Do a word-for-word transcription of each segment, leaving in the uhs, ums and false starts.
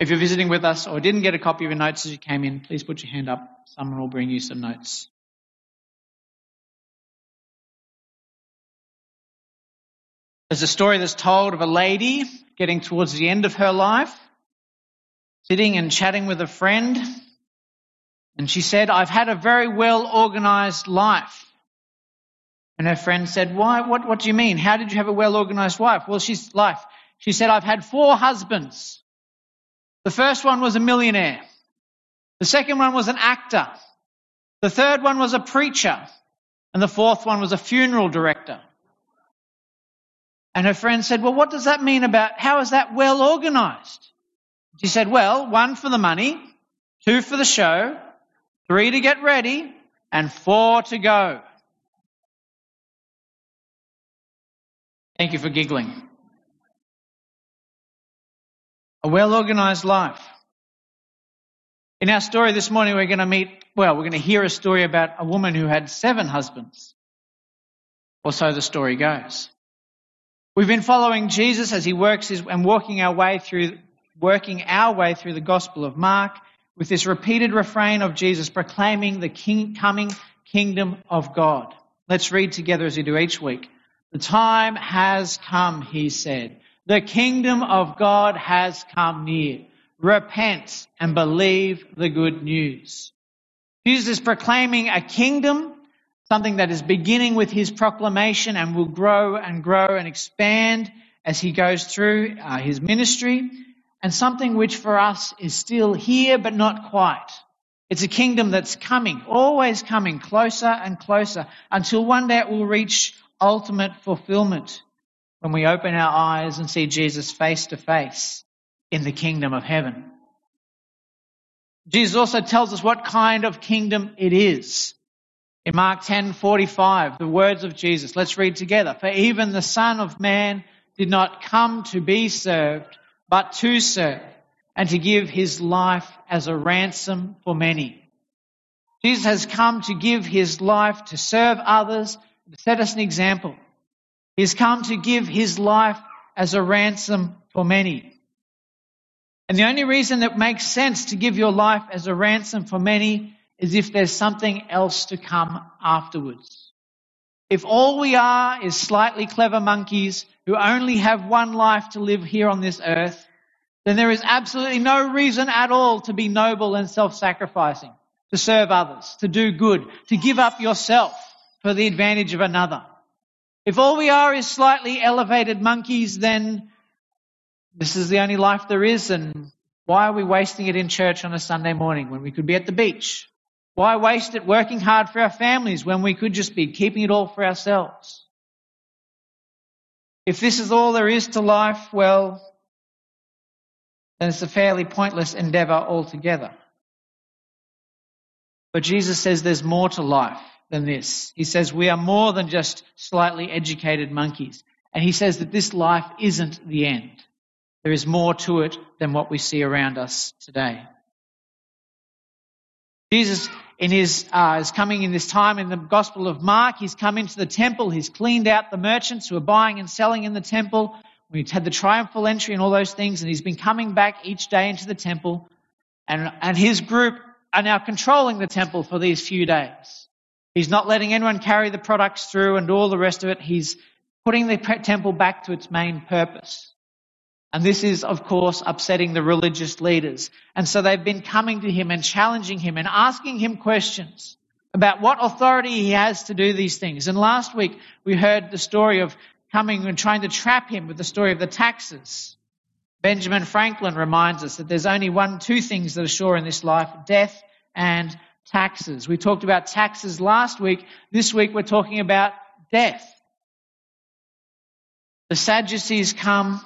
If you're visiting with us or didn't get a copy of your notes as you came in, please put your hand up. Someone will bring you some notes. There's a story that's told of a lady getting towards the end of her life, sitting and chatting with a friend, and she said, "I've had a very well-organized life." And her friend said, "Why? What, what do you mean? How did you have a well-organized wife?" Well, she's life. She said, "I've had four husbands. The first one was a millionaire. The second one was an actor. The third one was a preacher. And the fourth one was a funeral director." And her friend said, "Well, what does that mean about how is that well organized?" She said, "Well, one for the money, two for the show, three to get ready, and four to go." Thank you for giggling. A well-organized life. In our story this morning, we're going to meet, well, we're going to hear a story about a woman who had seven husbands, or so the story goes. We've been following Jesus as he works his, and walking our way through, working our way through the Gospel of Mark with this repeated refrain of Jesus proclaiming the king, coming kingdom of God. Let's read together as we do each week. "The time has come," he said. "The kingdom of God has come near. Repent and believe the good news." Jesus is proclaiming a kingdom, something that is beginning with his proclamation and will grow and grow and expand as he goes through uh, his ministry, and something which for us is still here but not quite. It's a kingdom that's coming, always coming closer and closer until one day it will reach ultimate fulfillment when we open our eyes and see Jesus face to face in the kingdom of heaven. Jesus also tells us what kind of kingdom it is. In Mark ten forty-five, the words of Jesus, let's read together. "For even the Son of Man did not come to be served, but to serve, and to give his life as a ransom for many." Jesus has come to give his life to serve others, to set us an example. He's come to give his life as a ransom for many. And the only reason that makes sense to give your life as a ransom for many is if there's something else to come afterwards. If all we are is slightly clever monkeys who only have one life to live here on this earth, then there is absolutely no reason at all to be noble and self-sacrificing, to serve others, to do good, to give up yourself for the advantage of another. If all we are is slightly elevated monkeys, then this is the only life there is, and why are we wasting it in church on a Sunday morning when we could be at the beach? Why waste it working hard for our families when we could just be keeping it all for ourselves? If this is all there is to life, well, then it's a fairly pointless endeavour altogether. But Jesus says there's more to life than this. He says we are more than just slightly educated monkeys. And he says that this life isn't the end. There is more to it than what we see around us today. Jesus in his, uh, is coming in this time in the Gospel of Mark. He's come into the temple. He's cleaned out the merchants who are buying and selling in the temple. We've had the triumphal entry and all those things, and he's been coming back each day into the temple. And, and his group are now controlling the temple for these few days. He's not letting anyone carry the products through and all the rest of it. He's putting the temple back to its main purpose. And this is, of course, upsetting the religious leaders. And so they've been coming to him and challenging him and asking him questions about what authority he has to do these things. And last week we heard the story of coming and trying to trap him with the story of the taxes. Benjamin Franklin reminds us that there's only one, two things that are sure in this life, death and taxes. We talked about taxes last week. This week we're talking about death. The Sadducees come,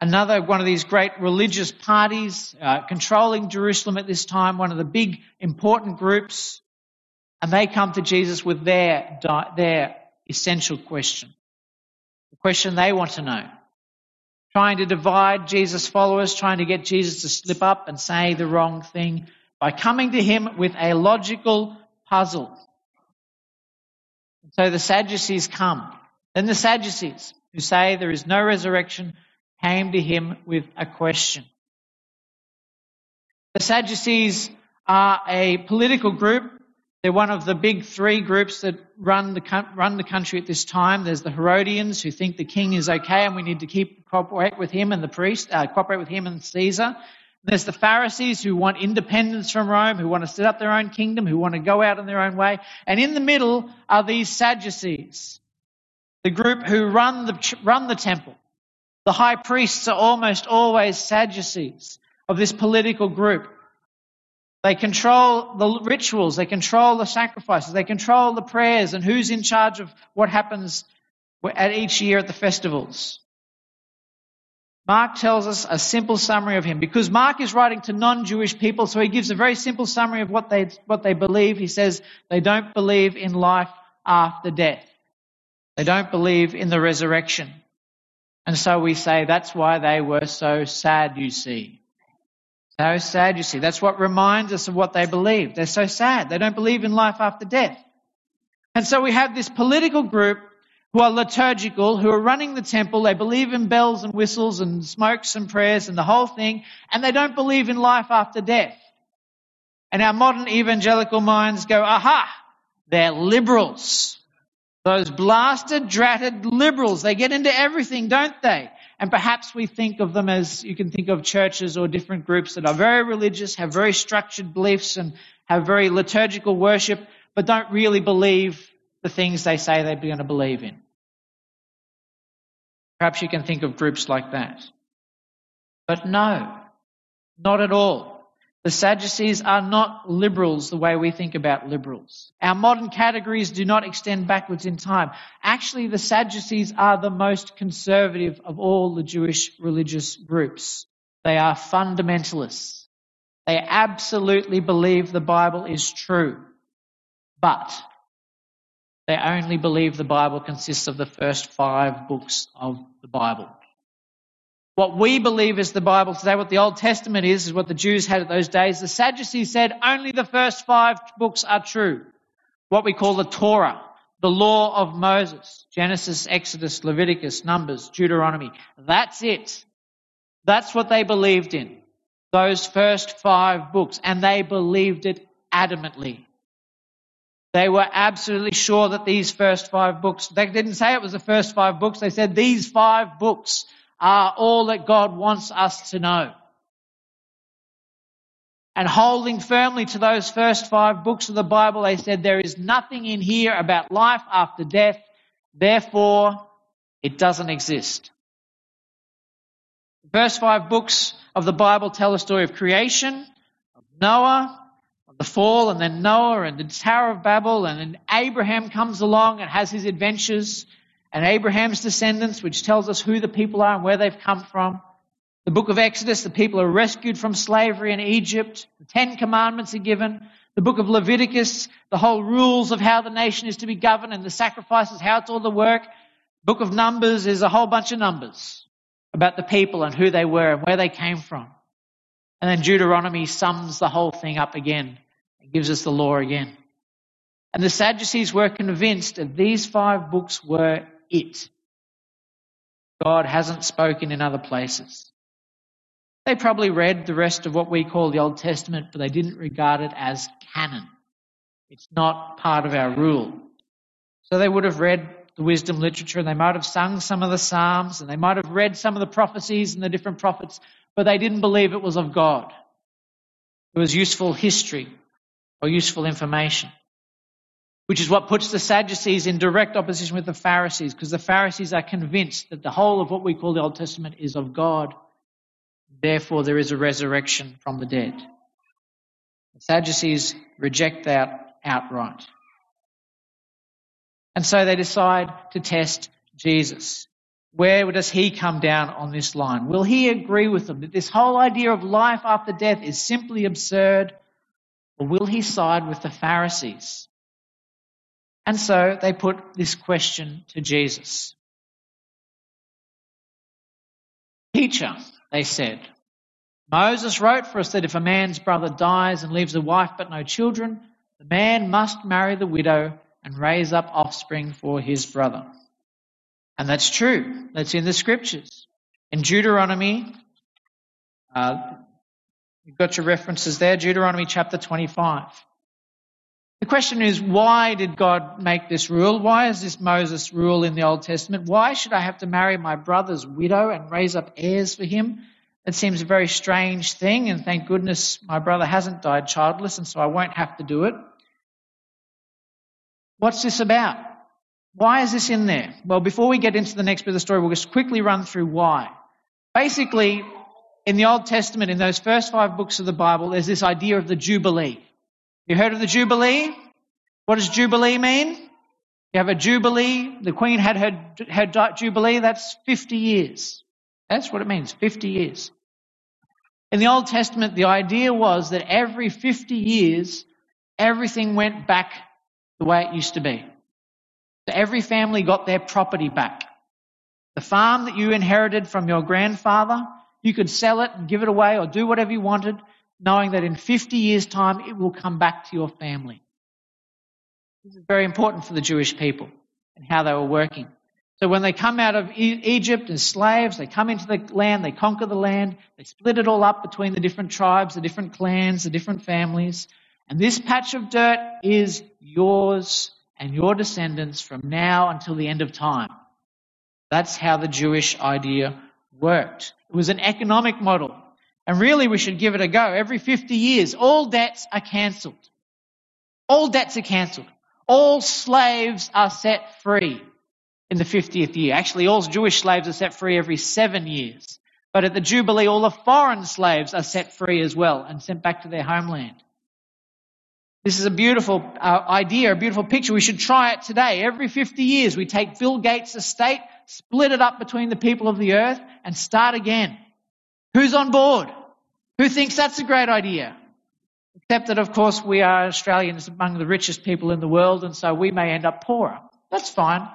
another one of these great religious parties, uh, controlling Jerusalem at this time, one of the big important groups, and they come to Jesus with their, their essential question, the question they want to know, trying to divide Jesus' followers, trying to get Jesus to slip up and say the wrong thing, by coming to him with a logical puzzle. So the Sadducees come. Then the Sadducees, who say there is no resurrection, came to him with a question. The Sadducees are a political group. They're one of the big three groups that run the run the country at this time. There's the Herodians, who think the king is okay and we need to keep cooperate with him and the priest, uh, cooperate with him and Caesar. There's the Pharisees, who want independence from Rome, who want to set up their own kingdom, who want to go out in their own way. And in the middle are these Sadducees, the group who run the run the temple. The high priests are almost always Sadducees of this political group. They control the rituals, they control the sacrifices, they control the prayers and who's in charge of what happens at each year at the festivals. Mark tells us a simple summary of him. Because Mark is writing to non-Jewish people, so he gives a very simple summary of what they what they believe. He says they don't believe in life after death. They don't believe in the resurrection. And so we say that's why they were so sad, you see. So sad, you see. That's what reminds us of what they believe. They're so sad. They don't believe in life after death. And so we have this political group who are liturgical, who are running the temple. They believe in bells and whistles and smokes and prayers and the whole thing, and they don't believe in life after death. And our modern evangelical minds go, aha, they're liberals. Those blasted, dratted liberals, they get into everything, don't they? And perhaps we think of them as, you can think of churches or different groups that are very religious, have very structured beliefs and have very liturgical worship, but don't really believe the things they say they're going to believe in. Perhaps you can think of groups like that. But no, not at all. The Sadducees are not liberals the way we think about liberals. Our modern categories do not extend backwards in time. Actually, the Sadducees are the most conservative of all the Jewish religious groups. They are fundamentalists. They absolutely believe the Bible is true. But they only believe the Bible consists of the first five books of the Bible. What we believe is the Bible today, what the Old Testament is, is what the Jews had at those days. The Sadducees said only the first five books are true, what we call the Torah, the law of Moses, Genesis, Exodus, Leviticus, Numbers, Deuteronomy. That's it. That's what they believed in, those first five books, and they believed it adamantly. They were absolutely sure that these first five books, they didn't say it was the first five books, they said these five books are all that God wants us to know. And holding firmly to those first five books of the Bible, they said there is nothing in here about life after death, therefore it doesn't exist. The first five books of the Bible tell the story of creation, of Noah, the fall, and then Noah and the Tower of Babel, and then Abraham comes along and has his adventures, and Abraham's descendants, which tells us who the people are and where they've come from. The book of Exodus, the people are rescued from slavery in Egypt. The Ten Commandments are given. The book of Leviticus, the whole rules of how the nation is to be governed and the sacrifices, how it's all the work. The book of Numbers is a whole bunch of numbers about the people and who they were and where they came from. And then Deuteronomy sums the whole thing up again. It gives us the law again. And the Sadducees were convinced that these five books were it. God hasn't spoken in other places. They probably read the rest of what we call the Old Testament, but they didn't regard it as canon. It's not part of our rule. So they would have read the wisdom literature, and they might have sung some of the Psalms, and they might have read some of the prophecies and the different prophets, but they didn't believe it was of God. It was useful history or useful information, which is what puts the Sadducees in direct opposition with the Pharisees, because the Pharisees are convinced that the whole of what we call the Old Testament is of God. Therefore, there is a resurrection from the dead. The Sadducees reject that outright. And so they decide to test Jesus. Where does he come down on this line? Will he agree with them that this whole idea of life after death is simply absurd? Or will he side with the Pharisees? And so they put this question to Jesus. Teacher, they said, Moses wrote for us that if a man's brother dies and leaves a wife but no children, the man must marry the widow and raise up offspring for his brother. And that's true. That's in the scriptures. In Deuteronomy, uh, You've got your references there, Deuteronomy chapter twenty-five. The question is, why did God make this rule? Why is this Moses rule in the Old Testament? Why should I have to marry my brother's widow and raise up heirs for him? It seems a very strange thing, and thank goodness my brother hasn't died childless, and so I won't have to do it. What's this about? Why is this in there? Well, before we get into the next bit of the story, we'll just quickly run through why. Basically, in the Old Testament, in those first five books of the Bible, there's this idea of the Jubilee. You heard of the Jubilee? What does Jubilee mean? You have a Jubilee. The Queen had her, her Jubilee. That's fifty years. That's what it means, fifty years. In the Old Testament, the idea was that every fifty years, everything went back the way it used to be. So every family got their property back. The farm that you inherited from your grandfather, you could sell it and give it away or do whatever you wanted, knowing that in fifty years' time it will come back to your family. This is very important for the Jewish people and how they were working. So when they come out of e- Egypt as slaves, they come into the land, they conquer the land, they split it all up between the different tribes, the different clans, the different families, and this patch of dirt is yours and your descendants from now until the end of time. That's how the Jewish idea worked. It was an economic model. And really we should give it a go. Every fifty years, all debts are cancelled. All debts are cancelled. All slaves are set free in the fiftieth year. Actually, all Jewish slaves are set free every seven years. But at the Jubilee, all the foreign slaves are set free as well and sent back to their homeland. This is a beautiful uh, idea, a beautiful picture. We should try it today. Every fifty years, we take Bill Gates' estate, split it up between the people of the earth and start again. Who's on board? Who thinks that's a great idea? Except that, of course, we are Australians among the richest people in the world, and so we may end up poorer. That's fine.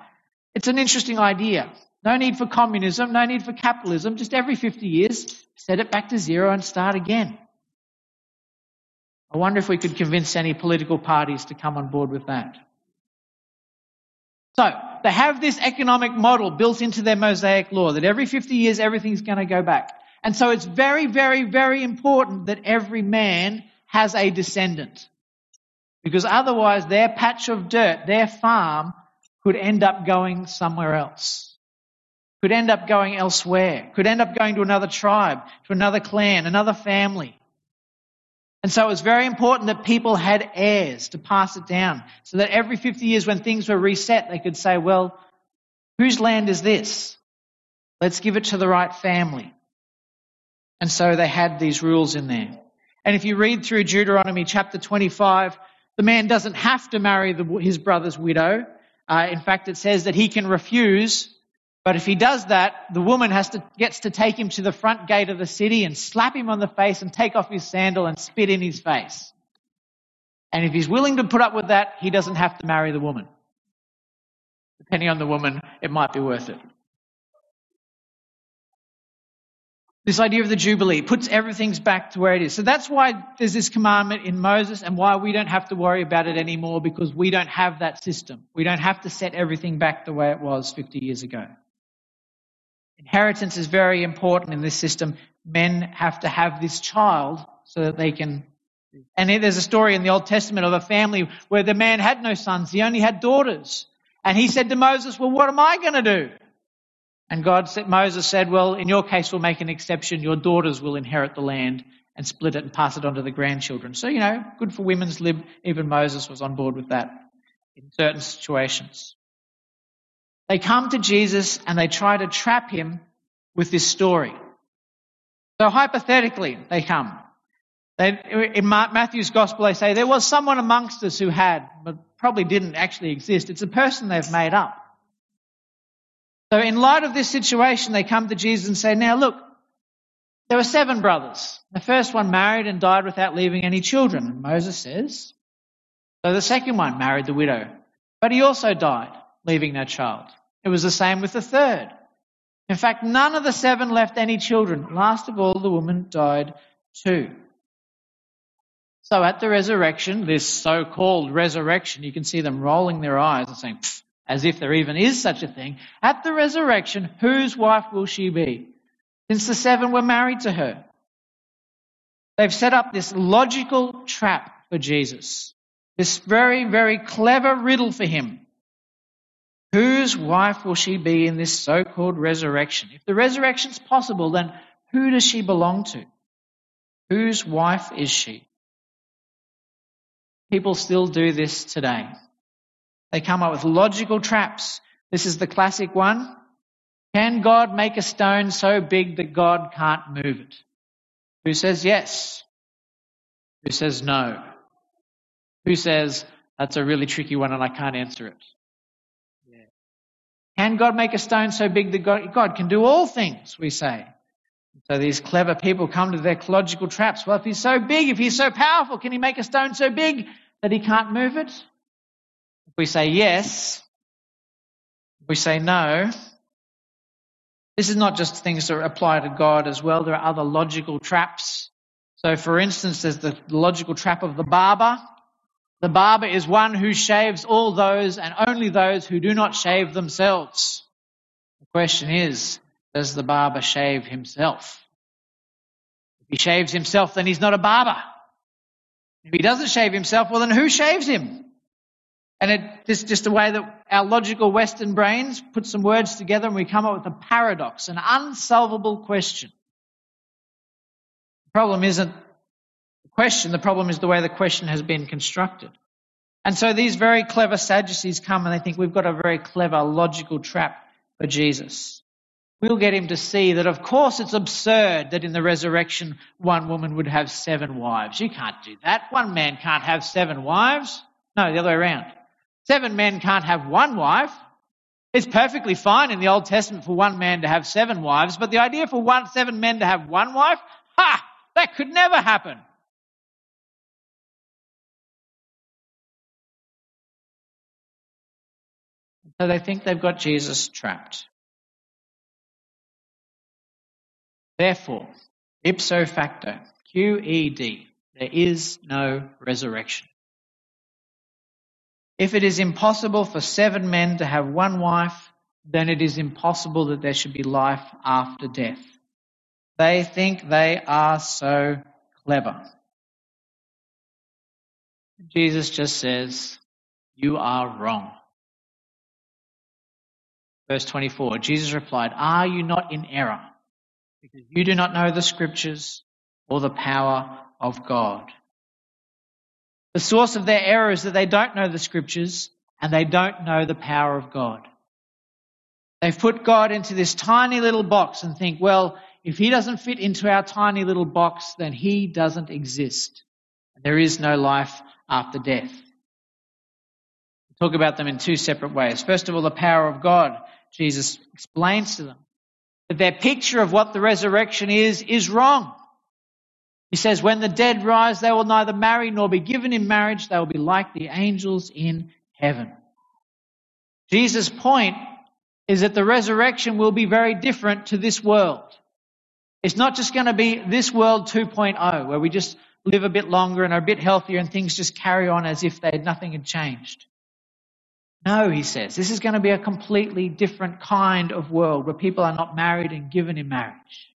It's an interesting idea. No need for communism, no need for capitalism. Just every fifty years, set it back to zero and start again. I wonder if we could convince any political parties to come on board with that. So they have this economic model built into their Mosaic law that every fifty years, everything's going to go back. And so it's very, very, very important that every man has a descendant, because otherwise their patch of dirt, their farm, could end up going somewhere else, could end up going elsewhere, could end up going to another tribe, to another clan, another family. And so it was very important that people had heirs to pass it down so that every fifty years when things were reset, they could say, well, whose land is this? Let's give it to the right family. And so they had these rules in there. And if you read through Deuteronomy chapter twenty-five, the man doesn't have to marry the, his brother's widow. Uh, in fact, it says that he can refuse, but if he does that, the woman has to gets to take him to the front gate of the city and slap him on the face and take off his sandal and spit in his face. And if he's willing to put up with that, he doesn't have to marry the woman. Depending on the woman, it might be worth it. This idea of the Jubilee puts everything back to where it is. So that's why there's this commandment in Moses and why we don't have to worry about it anymore, because we don't have that system. We don't have to set everything back the way it was fifty years ago. Inheritance is very important in this system. Men have to have this child so that they can... And there's a story in the Old Testament of a family where the man had no sons. He only had daughters. And he said to Moses, well, what am I going to do? And God said, Moses said, well, in your case, we'll make an exception. Your daughters will inherit the land and split it and pass it on to the grandchildren. So, you know, good for women's lib. Even Moses was on board with that in certain situations. They come to Jesus and they try to trap him with this story. So hypothetically, they come. They, in Matthew's gospel, they say, there was someone amongst us who had, but probably didn't actually exist. It's a person they've made up. So in light of this situation, they come to Jesus and say, now look, there were seven brothers. The first one married and died without leaving any children, and Moses says. So the second one married the widow, but he also died, leaving no child. It was the same with the third. In fact, none of the seven left any children. Last of all, the woman died too. So at the resurrection, this so-called resurrection, you can see them rolling their eyes and saying, pfft, as if there even is such a thing, at the resurrection, whose wife will she be? Since the seven were married to her. They've set up this logical trap for Jesus, this very, very clever riddle for him. Whose wife will she be in this so-called resurrection? If the resurrection's possible, then who does she belong to? Whose wife is she? People still do this today. They come up with logical traps. This is the classic one. Can God make a stone so big that God can't move it? Who says yes? Who says no? Who says that's a really tricky one and I can't answer it? Yeah. Can God make a stone so big that God, God can do all things, we say. So these clever people come to their logical traps. Well, if he's so big, if he's so powerful, can he make a stone so big that he can't move it? If we say yes, if we say no. This is not just things that apply to God as well. There are other logical traps. So, for instance, there's the logical trap of the barber. The barber is one who shaves all those and only those who do not shave themselves. The question is, does the barber shave himself? If he shaves himself, then he's not a barber. If he doesn't shave himself, well, then who shaves him? And it, it's just a way that our logical Western brains put some words together and we come up with a paradox, an unsolvable question. The problem isn't the question, the problem is the way the question has been constructed. And so these very clever Sadducees come and they think we've got a very clever logical trap for Jesus. We'll get him to see that, of course, it's absurd that in the resurrection one woman would have seven wives. You can't do that. One man can't have seven wives. No, the other way around. Seven men can't have one wife. It's perfectly fine in the Old Testament for one man to have seven wives, but the idea for one, seven men to have one wife, ha, that could never happen. So they think they've got Jesus trapped. Therefore, ipso facto, Q E D, there is no resurrection. If it is impossible for seven men to have one wife, then it is impossible that there should be life after death. They think they are so clever. Jesus just says, you are wrong. Verse twenty-four, Jesus replied, are you not in error? Because you do not know the scriptures or the power of God. The source of their error is that they don't know the scriptures and they don't know the power of God. They've put God into this tiny little box and think, well, if he doesn't fit into our tiny little box, then he doesn't exist. There is no life after death. We'll talk about them in two separate ways. First of all, the power of God. Jesus explains to them that their picture of what the resurrection is is wrong. He says, when the dead rise, they will neither marry nor be given in marriage. They will be like the angels in heaven. Jesus' point is that the resurrection will be very different to this world. It's not just going to be this world two point oh, where we just live a bit longer and are a bit healthier and things just carry on as if they had nothing had changed. No, he says, this is going to be a completely different kind of world where people are not married and given in marriage.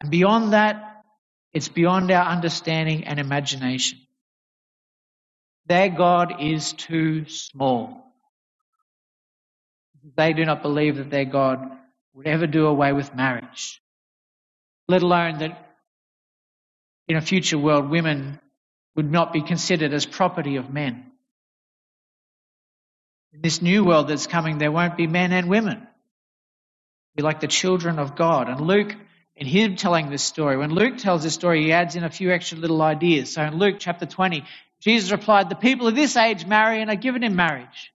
And beyond that, it's beyond our understanding and imagination. Their God is too small. They do not believe that their God would ever do away with marriage, let alone that in a future world women would not be considered as property of men. In this new world that's coming, there won't be men and women. It'll be like the children of God. And Luke, in him telling this story, when Luke tells this story, he adds in a few extra little ideas. So in Luke chapter twenty, Jesus replied, the people of this age marry and are given in marriage.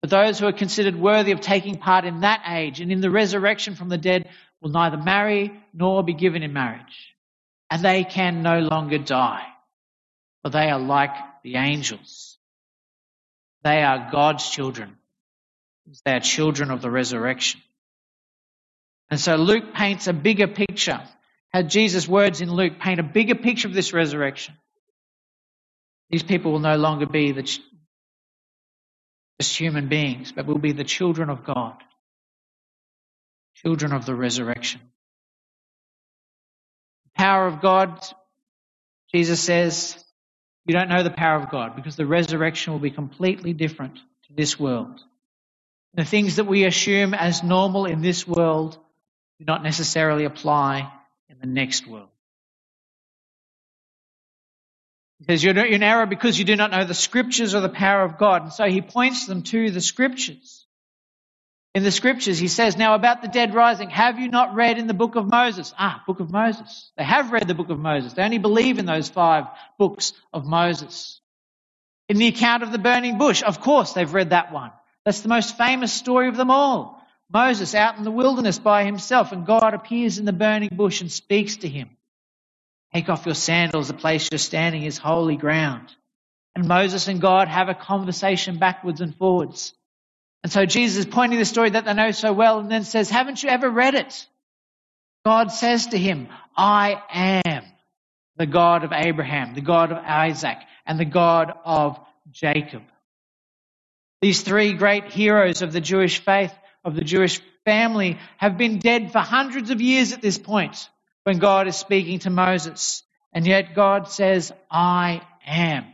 But those who are considered worthy of taking part in that age and in the resurrection from the dead will neither marry nor be given in marriage. And they can no longer die, for they are like the angels. They are God's children. They are children of the resurrection. And so Luke paints a bigger picture. Had Jesus' words in Luke paint a bigger picture of this resurrection? These people will no longer be the ch- just human beings, but will be the children of God, children of the resurrection. The power of God, Jesus says, you don't know the power of God because the resurrection will be completely different to this world. The things that we assume as normal in this world do not necessarily apply in the next world. He says, you're in error because you do not know the Scriptures or the power of God. And so he points them to the Scriptures. In the Scriptures, he says, now about the dead rising, have you not read in the book of Moses? Ah, book of Moses. They have read the book of Moses. They only believe in those five books of Moses. In the account of the burning bush, of course they've read that one. That's the most famous story of them all. Moses out in the wilderness by himself, and God appears in the burning bush and speaks to him. Take off your sandals, the place you're standing is holy ground. And Moses and God have a conversation backwards and forwards. And so Jesus is pointing the story that they know so well and then says, haven't you ever read it? God says to him, I am the God of Abraham, the God of Isaac, and the God of Jacob. These three great heroes of the Jewish faith, of the Jewish family, have been dead for hundreds of years at this point when God is speaking to Moses. And yet God says, I am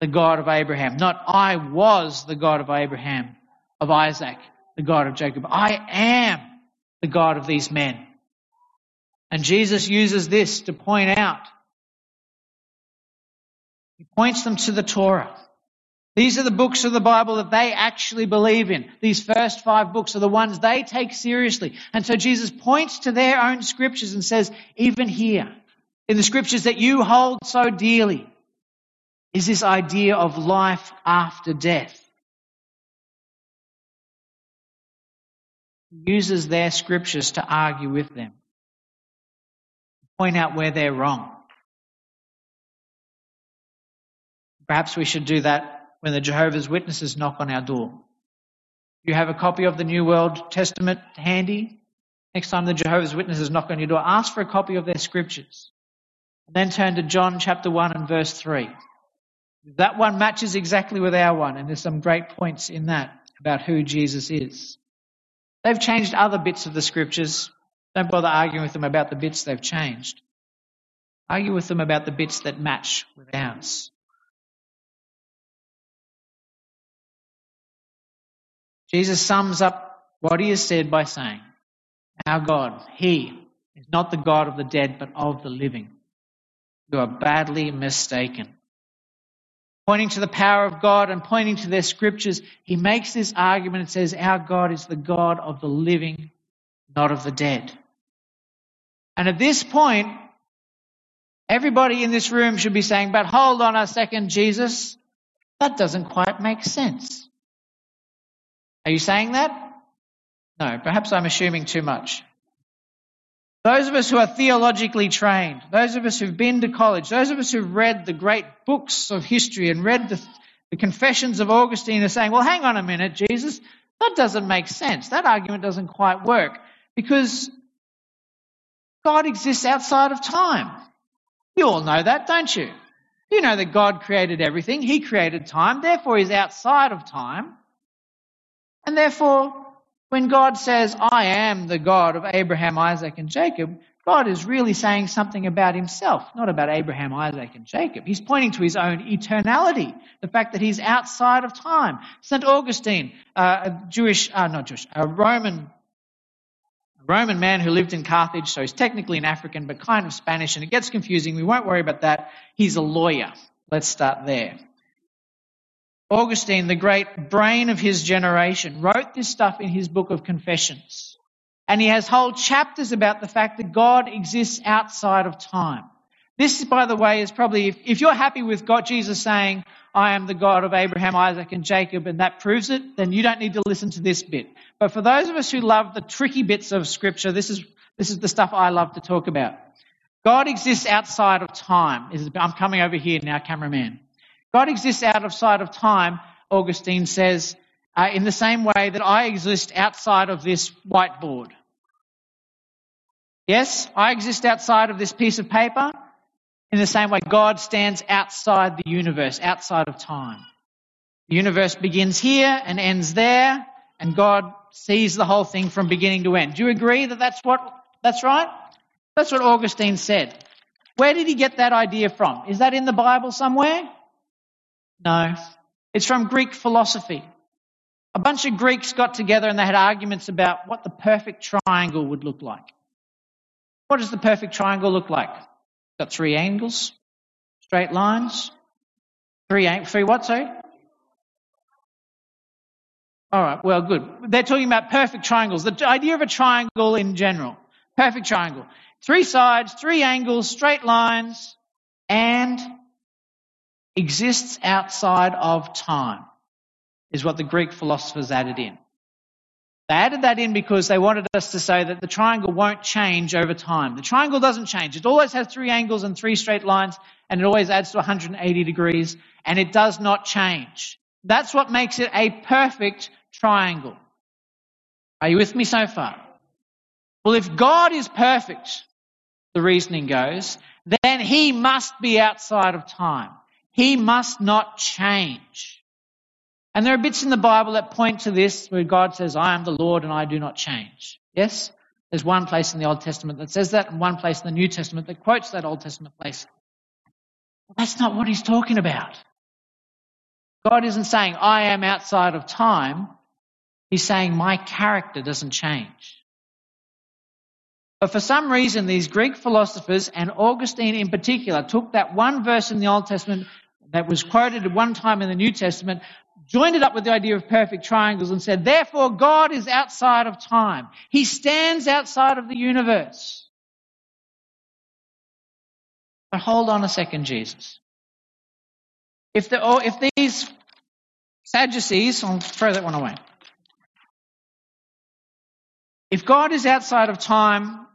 the God of Abraham. Not I was the God of Abraham, of Isaac, the God of Jacob. I am the God of these men. And Jesus uses this to point out. He points them to the Torah. These are the books of the Bible that they actually believe in. These first five books are the ones they take seriously. And so Jesus points to their own Scriptures and says, even here, in the Scriptures that you hold so dearly, is this idea of life after death. He uses their Scriptures to argue with them, point out where they're wrong. Perhaps we should do that when the Jehovah's Witnesses knock on our door. Do you have a copy of the New World Testament handy? Next time the Jehovah's Witnesses knock on your door, ask for a copy of their Scriptures. And then turn to John chapter one and verse three. That one matches exactly with our one, and there's some great points in that about who Jesus is. They've changed other bits of the Scriptures. Don't bother arguing with them about the bits they've changed. Argue with them about the bits that match with ours. Jesus sums up what he has said by saying, our God, he is not the God of the dead but of the living. You are badly mistaken. Pointing to the power of God and pointing to their Scriptures, he makes this argument and says, our God is the God of the living, not of the dead. And at this point, everybody in this room should be saying, but hold on a second, Jesus, that doesn't quite make sense. Are you saying that? No, perhaps I'm assuming too much. Those of us who are theologically trained, those of us who've been to college, those of us who've read the great books of history and read the, the Confessions of Augustine are saying, well, hang on a minute, Jesus, that doesn't make sense. That argument doesn't quite work because God exists outside of time. You all know that, don't you? You know that God created everything. He created time. Therefore, he's outside of time. And therefore, when God says, I am the God of Abraham, Isaac and Jacob, God is really saying something about himself, not about Abraham, Isaac and Jacob. He's pointing to his own eternality, the fact that he's outside of time. Saint Augustine, uh, a Jewish, uh, not Jewish, a Roman, a Roman man who lived in Carthage, so he's technically an African but kind of Spanish, and it gets confusing. We won't worry about that. He's a lawyer. Let's start there. Augustine, the great brain of his generation, wrote this stuff in his book of Confessions. And he has whole chapters about the fact that God exists outside of time. This, by the way, is probably, if, if you're happy with God, Jesus saying, I am the God of Abraham, Isaac and Jacob, and that proves it, then you don't need to listen to this bit. But for those of us who love the tricky bits of Scripture, this is, this is the stuff I love to talk about. God exists outside of time. I'm coming over here now, cameraman. God exists outside of time, Augustine says, uh, in the same way that I exist outside of this whiteboard. Yes, I exist outside of this piece of paper in the same way God stands outside the universe, outside of time. The universe begins here and ends there, and God sees the whole thing from beginning to end. Do you agree that that's what, that's right? That's what Augustine said. Where did he get that idea from? Is that in the Bible somewhere? No. It's from Greek philosophy. A bunch of Greeks got together and they had arguments about what the perfect triangle would look like. What does the perfect triangle look like? It's got three angles, straight lines, three, three what, sorry? All right, well, good. They're talking about perfect triangles, the idea of a triangle in general. Perfect triangle. Three sides, three angles, straight lines, and exists outside of time, is what the Greek philosophers added in. They added that in because they wanted us to say that the triangle won't change over time. The triangle doesn't change. It always has three angles and three straight lines, and it always adds to one hundred eighty degrees, and it does not change. That's what makes it a perfect triangle. Are you with me so far? Well, if God is perfect, the reasoning goes, then he must be outside of time. He must not change. And there are bits in the Bible that point to this where God says, I am the Lord and I do not change. Yes? There's one place in the Old Testament that says that and one place in the New Testament that quotes that Old Testament place. Well, that's not what he's talking about. God isn't saying, I am outside of time. He's saying, my character doesn't change. But for some reason, these Greek philosophers and Augustine in particular took that one verse in the Old Testament that was quoted at one time in the New Testament, joined it up with the idea of perfect triangles and said, therefore, God is outside of time. He stands outside of the universe. But hold on a second, Jesus. If, the, or if these Sadducees, I'll throw that one away. If God is outside of time,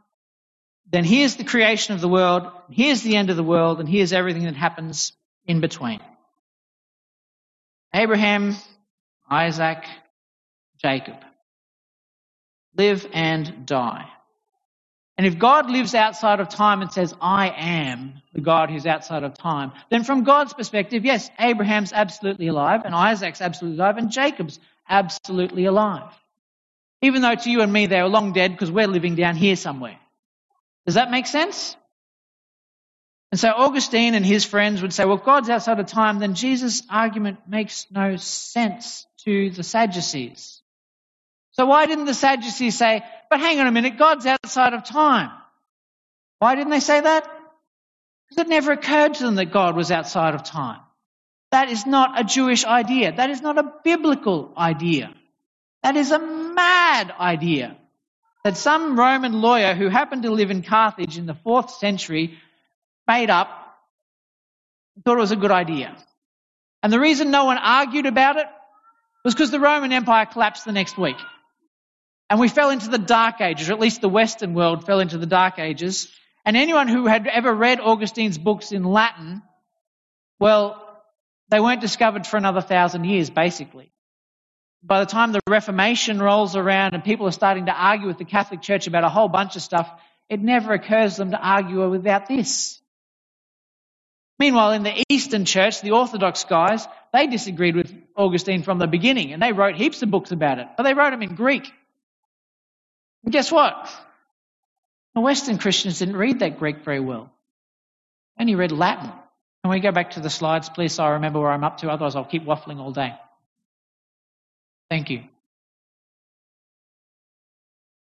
then here's the creation of the world, here's the end of the world, and here's everything that happens in between. Abraham, Isaac, Jacob live and die. And if God lives outside of time and says, I am the God who's outside of time, then from God's perspective, yes, Abraham's absolutely alive and Isaac's absolutely alive and Jacob's absolutely alive. Even though to you and me they are long dead because we're living down here somewhere. Does that make sense? And so Augustine and his friends would say, well, if God's outside of time, then Jesus' argument makes no sense to the Sadducees. So why didn't the Sadducees say, but hang on a minute, God's outside of time? Why didn't they say that? Because it never occurred to them that God was outside of time. That is not a Jewish idea. That is not a biblical idea. That is a mad idea that some Roman lawyer who happened to live in Carthage in the fourth century made up and thought it was a good idea. And the reason no one argued about it was because the Roman Empire collapsed the next week. And we fell into the Dark Ages, or at least the Western world fell into the Dark Ages. And anyone who had ever read Augustine's books in Latin, well, they weren't discovered for another thousand years, basically. By the time the Reformation rolls around and people are starting to argue with the Catholic Church about a whole bunch of stuff, it never occurs to them to argue without this. Meanwhile, in the Eastern Church, the Orthodox guys, they disagreed with Augustine from the beginning and they wrote heaps of books about it, but they wrote them in Greek. And guess what? The Western Christians didn't read that Greek very well. They only read Latin. Can we go back to the slides, please, so I remember where I'm up to? Otherwise, I'll keep waffling all day. Thank you.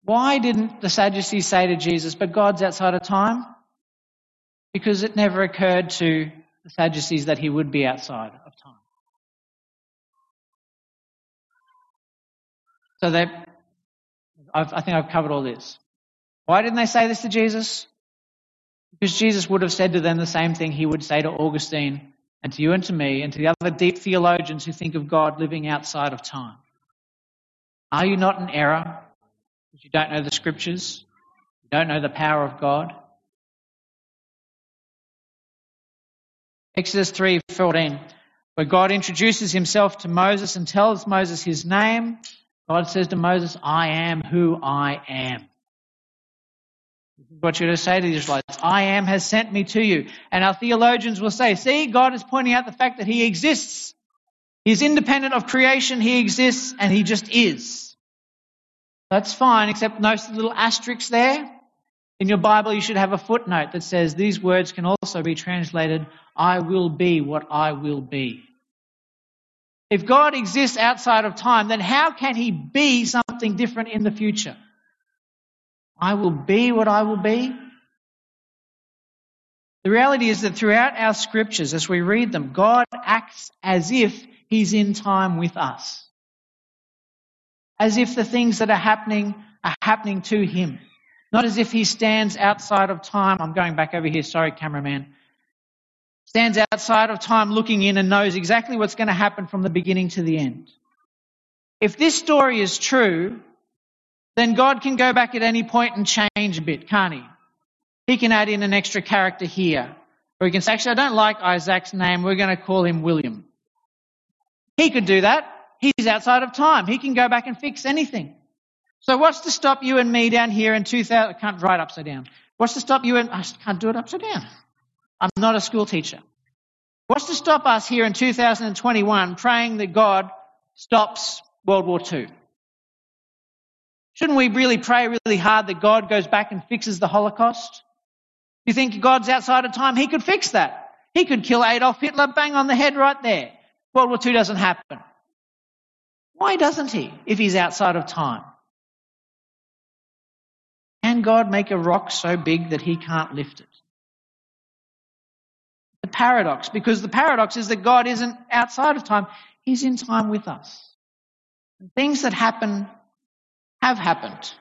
Why didn't the Sadducees say to Jesus, but God's outside of time? Because it never occurred to the Sadducees that he would be outside of time. So they... I've, I think I've covered all this. Why didn't they say this to Jesus? Because Jesus would have said to them the same thing he would say to Augustine and to you and to me and to the other deep theologians who think of God living outside of time. Are you not in error because you don't know the scriptures, you don't know the power of God? Exodus three fourteen, where God introduces himself to Moses and tells Moses his name. God says to Moses, I am who I am. What you're to say to the Israelites, I am has sent me to you. And our theologians will say, see, God is pointing out the fact that he exists. He's independent of creation, he exists, and he just is. That's fine, except notice the little asterisk there. In your Bible, you should have a footnote that says these words can also be translated, I will be what I will be. If God exists outside of time, then how can he be something different in the future? I will be what I will be. The reality is that throughout our scriptures, as we read them, God acts as if he's in time with us, as if the things that are happening are happening to him, not as if he stands outside of time. I'm going back over here, sorry, cameraman. Stands outside of time looking in and knows exactly what's going to happen from the beginning to the end. If this story is true, then God can go back at any point and change a bit, can't he? He can add in an extra character here. Or he can say, actually, I don't like Isaac's name. We're going to call him William. He could do that. He's outside of time. He can go back and fix anything. So what's to stop you and me down here in two thousand? I can't write upside down. What's to stop you and I can't do it upside down. I'm not a school teacher. What's to stop us here in two thousand twenty-one praying that God stops World War Two? Shouldn't we really pray really hard that God goes back and fixes the Holocaust? You think God's outside of time? He could fix that. He could kill Adolf Hitler, bang on the head right there. World War Two doesn't happen. Why doesn't he if he's outside of time? Can God make a rock so big that he can't lift it? The paradox, because the paradox is that God isn't outside of time. He's in time with us. And things that happen have happened.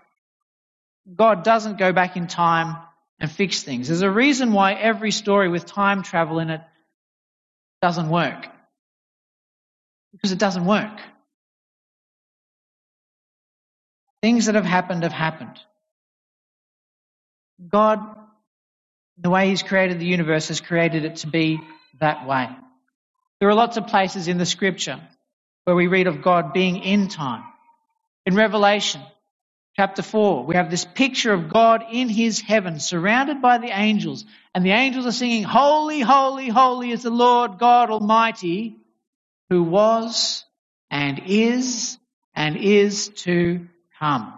God doesn't go back in time and fix things. There's a reason why every story with time travel in it doesn't work, because it doesn't work. Things that have happened have happened. God, the way he's created the universe, has created it to be that way. There are lots of places in the scripture where we read of God being in time. In Revelation chapter four, we have this picture of God in his heaven, surrounded by the angels, and the angels are singing, holy, holy, holy is the Lord God Almighty, who was and is and is to come.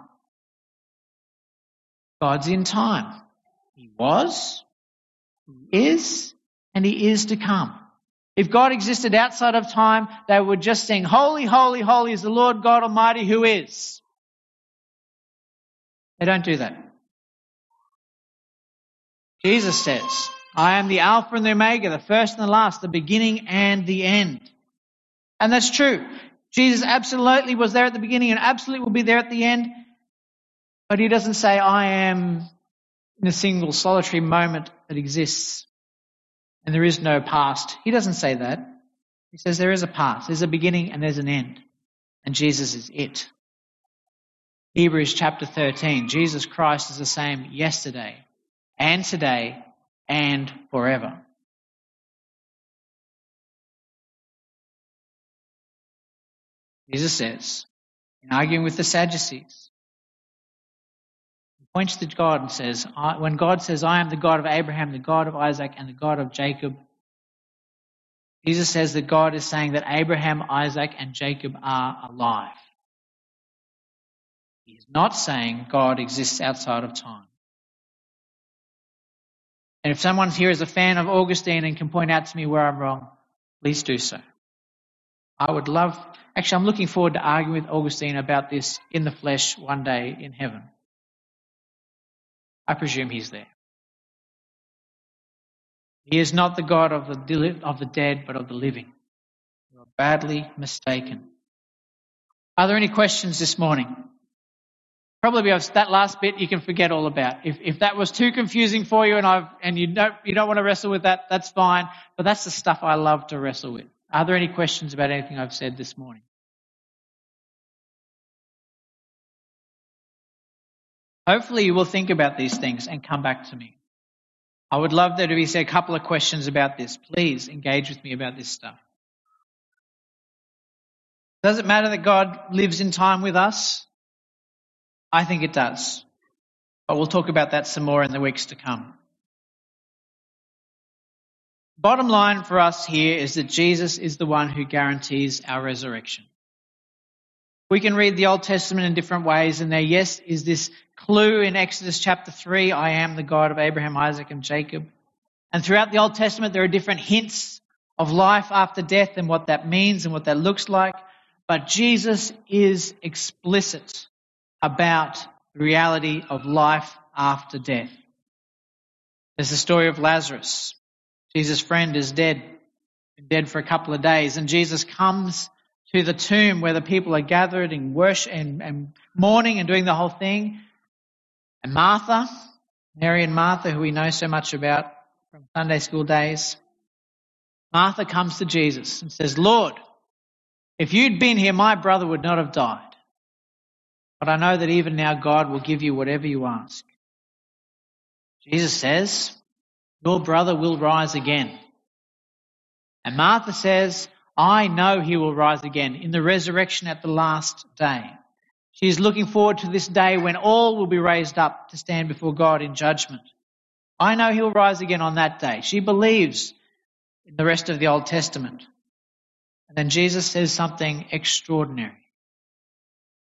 God's in time. He was, he is, and he is to come. If God existed outside of time, they would just sing, holy, holy, holy is the Lord God Almighty who is. They don't do that. Jesus says, I am the Alpha and the Omega, the first and the last, the beginning and the end. And that's true. Jesus absolutely was there at the beginning and absolutely will be there at the end. But he doesn't say, I am in a single solitary moment that exists and there is no past. He doesn't say that. He says there is a past, there's a beginning and there's an end, and Jesus is it. Hebrews chapter thirteen, Jesus Christ is the same yesterday and today and forever. Jesus says, in arguing with the Sadducees, points to God and says, I, when God says, I am the God of Abraham, the God of Isaac, and the God of Jacob, Jesus says that God is saying that Abraham, Isaac, and Jacob are alive. He is not saying God exists outside of time. And if someone here is a fan of Augustine and can point out to me where I'm wrong, please do so. I would love, actually I'm looking forward to arguing with Augustine about this in the flesh one day in heaven. I presume he's there. He is not the God of the of the dead, but of the living. You are badly mistaken. Are there any questions this morning? Probably that last bit you can forget all about. If if that was too confusing for you, and I've and you don't you don't want to wrestle with that, that's fine. But that's the stuff I love to wrestle with. Are there any questions about anything I've said this morning? Hopefully you will think about these things and come back to me. I would love there to be a couple of questions about this. Please engage with me about this stuff. Does it matter that God lives in time with us? I think it does. But we'll talk about that some more in the weeks to come. Bottom line for us here is that Jesus is the one who guarantees our resurrection. We can read the Old Testament in different ways, and there, yes, is this clue in Exodus chapter three, I am the God of Abraham, Isaac and Jacob. And throughout the Old Testament there are different hints of life after death and what that means and what that looks like. But Jesus is explicit about the reality of life after death. There's the story of Lazarus. Jesus' friend is dead, been dead for a couple of days, and Jesus comes to the tomb where the people are gathered in worship and, and mourning and doing the whole thing. And Martha, Mary and Martha, who we know so much about from Sunday school days, Martha comes to Jesus and says, Lord, if you'd been here, my brother would not have died. But I know that even now God will give you whatever you ask. Jesus says, your brother will rise again. And Martha says, I know he will rise again in the resurrection at the last day. She is looking forward to this day when all will be raised up to stand before God in judgment. I know he'll rise again on that day. She believes in the rest of the Old Testament. And then Jesus says something extraordinary.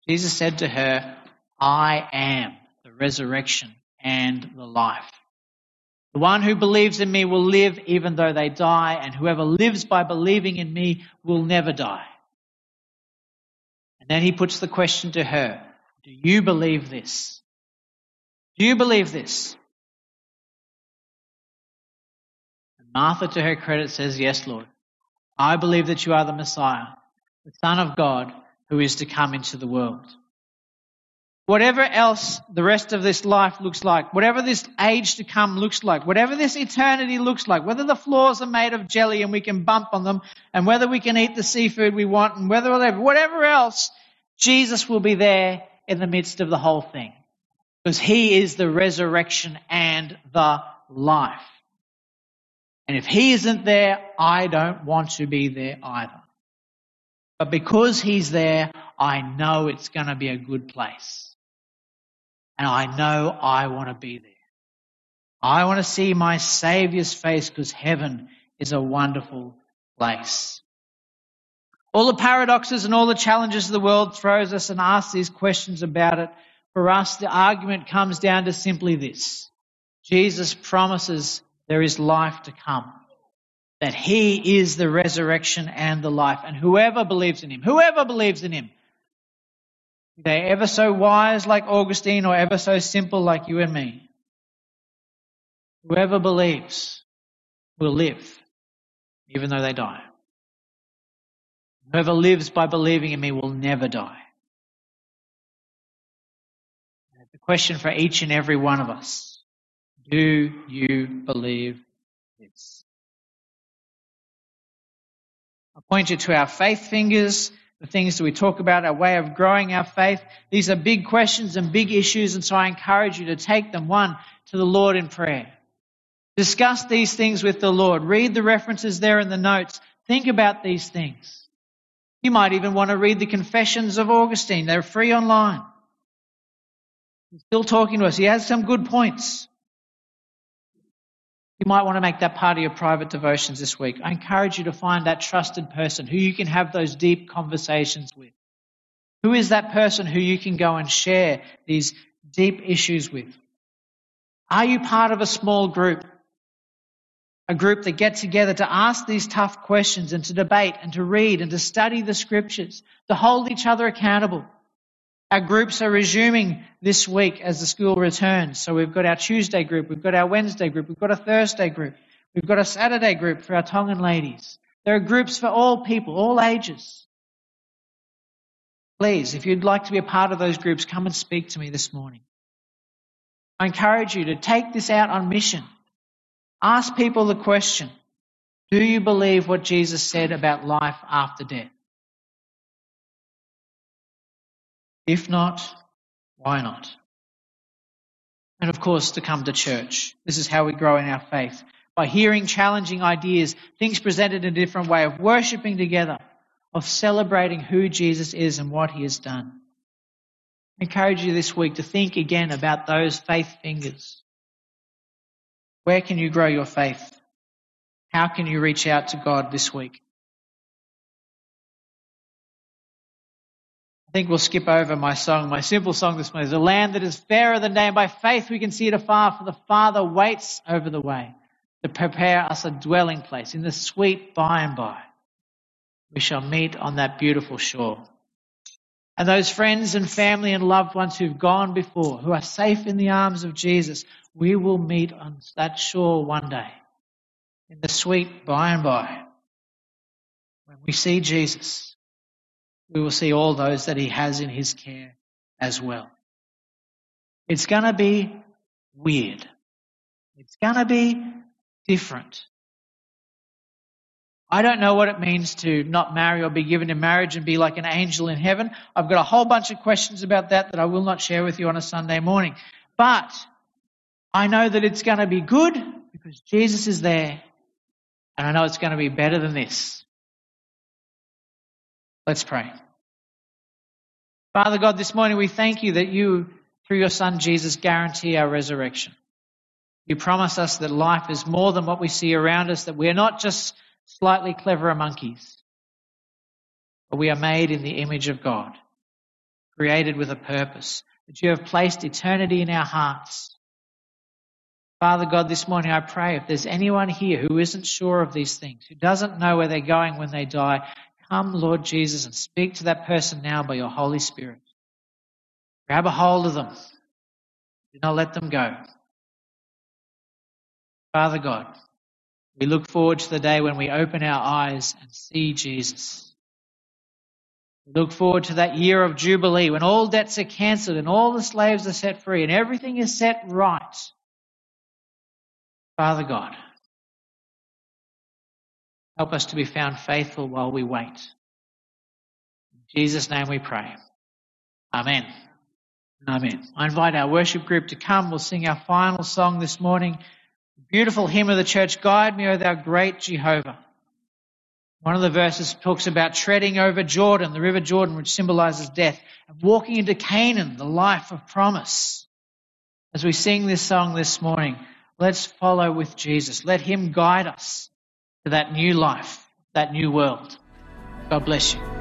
Jesus said to her, I am the resurrection and the life. The one who believes in me will live even though they die, and whoever lives by believing in me will never die. And then he puts the question to her, do you believe this? Do you believe this? And Martha, to her credit, says, yes, Lord. I believe that you are the Messiah, the Son of God, who is to come into the world. Whatever else the rest of this life looks like, whatever this age to come looks like, whatever this eternity looks like, whether the floors are made of jelly and we can bump on them, and whether we can eat the seafood we want, and whether whatever, whatever else, Jesus will be there in the midst of the whole thing, because he is the resurrection and the life. And if he isn't there, I don't want to be there either. But because he's there, I know it's going to be a good place. And I know I want to be there. I want to see my Saviour's face, because heaven is a wonderful place. All the paradoxes and all the challenges the world throws us and asks these questions about it, for us the argument comes down to simply this. Jesus promises there is life to come, that he is the resurrection and the life. And whoever believes in him, whoever believes in him, they're ever so wise like Augustine or ever so simple like you and me, whoever believes will live even though they die. Whoever lives by believing in me will never die. The question for each and every one of us, do you believe this? I point you to our faith fingers, the things that we talk about, our way of growing our faith. These are big questions and big issues, and so I encourage you to take them, one, to the Lord in prayer. Discuss these things with the Lord. Read the references there in the notes. Think about these things. You might even want to read the Confessions of Augustine. They're free online. He's still talking to us. He has some good points. You might want to make that part of your private devotions this week. I encourage you to find that trusted person who you can have those deep conversations with. Who is that person who you can go and share these deep issues with? Are you part of a small group? A group that get together to ask these tough questions and to debate and to read and to study the scriptures, to hold each other accountable. Our groups are resuming this week as the school returns. So we've got our Tuesday group, we've got our Wednesday group, we've got a Thursday group, we've got a Saturday group for our Tongan ladies. There are groups for all people, all ages. Please, if you'd like to be a part of those groups, come and speak to me this morning. I encourage you to take this out on mission. Ask people the question, do you believe what Jesus said about life after death? If not, why not? And of course, to come to church. This is how we grow in our faith, by hearing challenging ideas, things presented in a different way, of worshipping together, of celebrating who Jesus is and what he has done. I encourage you this week to think again about those faith fingers. Where can you grow your faith? How can you reach out to God this week? I think we'll skip over my song, my simple song this morning. There's a land that is fairer than day, and by faith we can see it afar, for the Father waits over the way to prepare us a dwelling place. In the sweet by and by, we shall meet on that beautiful shore. And those friends and family and loved ones who've gone before, who are safe in the arms of Jesus, we will meet on that shore one day, in the sweet by and by. When we see Jesus, we will see all those that he has in his care as well. It's going to be weird. It's going to be different. I don't know what it means to not marry or be given in marriage and be like an angel in heaven. I've got a whole bunch of questions about that that I will not share with you on a Sunday morning. But I know that it's going to be good because Jesus is there, and I know it's going to be better than this. Let's pray. Father God, this morning we thank you that you, through your Son Jesus, guarantee our resurrection. You promise us that life is more than what we see around us, that we are not just slightly cleverer monkeys, but we are made in the image of God, created with a purpose, that you have placed eternity in our hearts. Father God, this morning I pray if there's anyone here who isn't sure of these things, who doesn't know where they're going when they die, come, Lord Jesus, and speak to that person now by your Holy Spirit. Grab a hold of them. Do not let them go. Father God, we look forward to the day when we open our eyes and see Jesus. We look forward to that year of Jubilee when all debts are cancelled and all the slaves are set free and everything is set right. Father God, help us to be found faithful while we wait. In Jesus' name we pray. Amen. Amen. I invite our worship group to come. We'll sing our final song this morning. The beautiful hymn of the church, Guide Me, O Thou Great Jehovah. One of the verses talks about treading over Jordan, the River Jordan, which symbolises death, and walking into Canaan, the life of promise. As we sing this song this morning, let's follow with Jesus. Let him guide us to that new life, that new world. God bless you.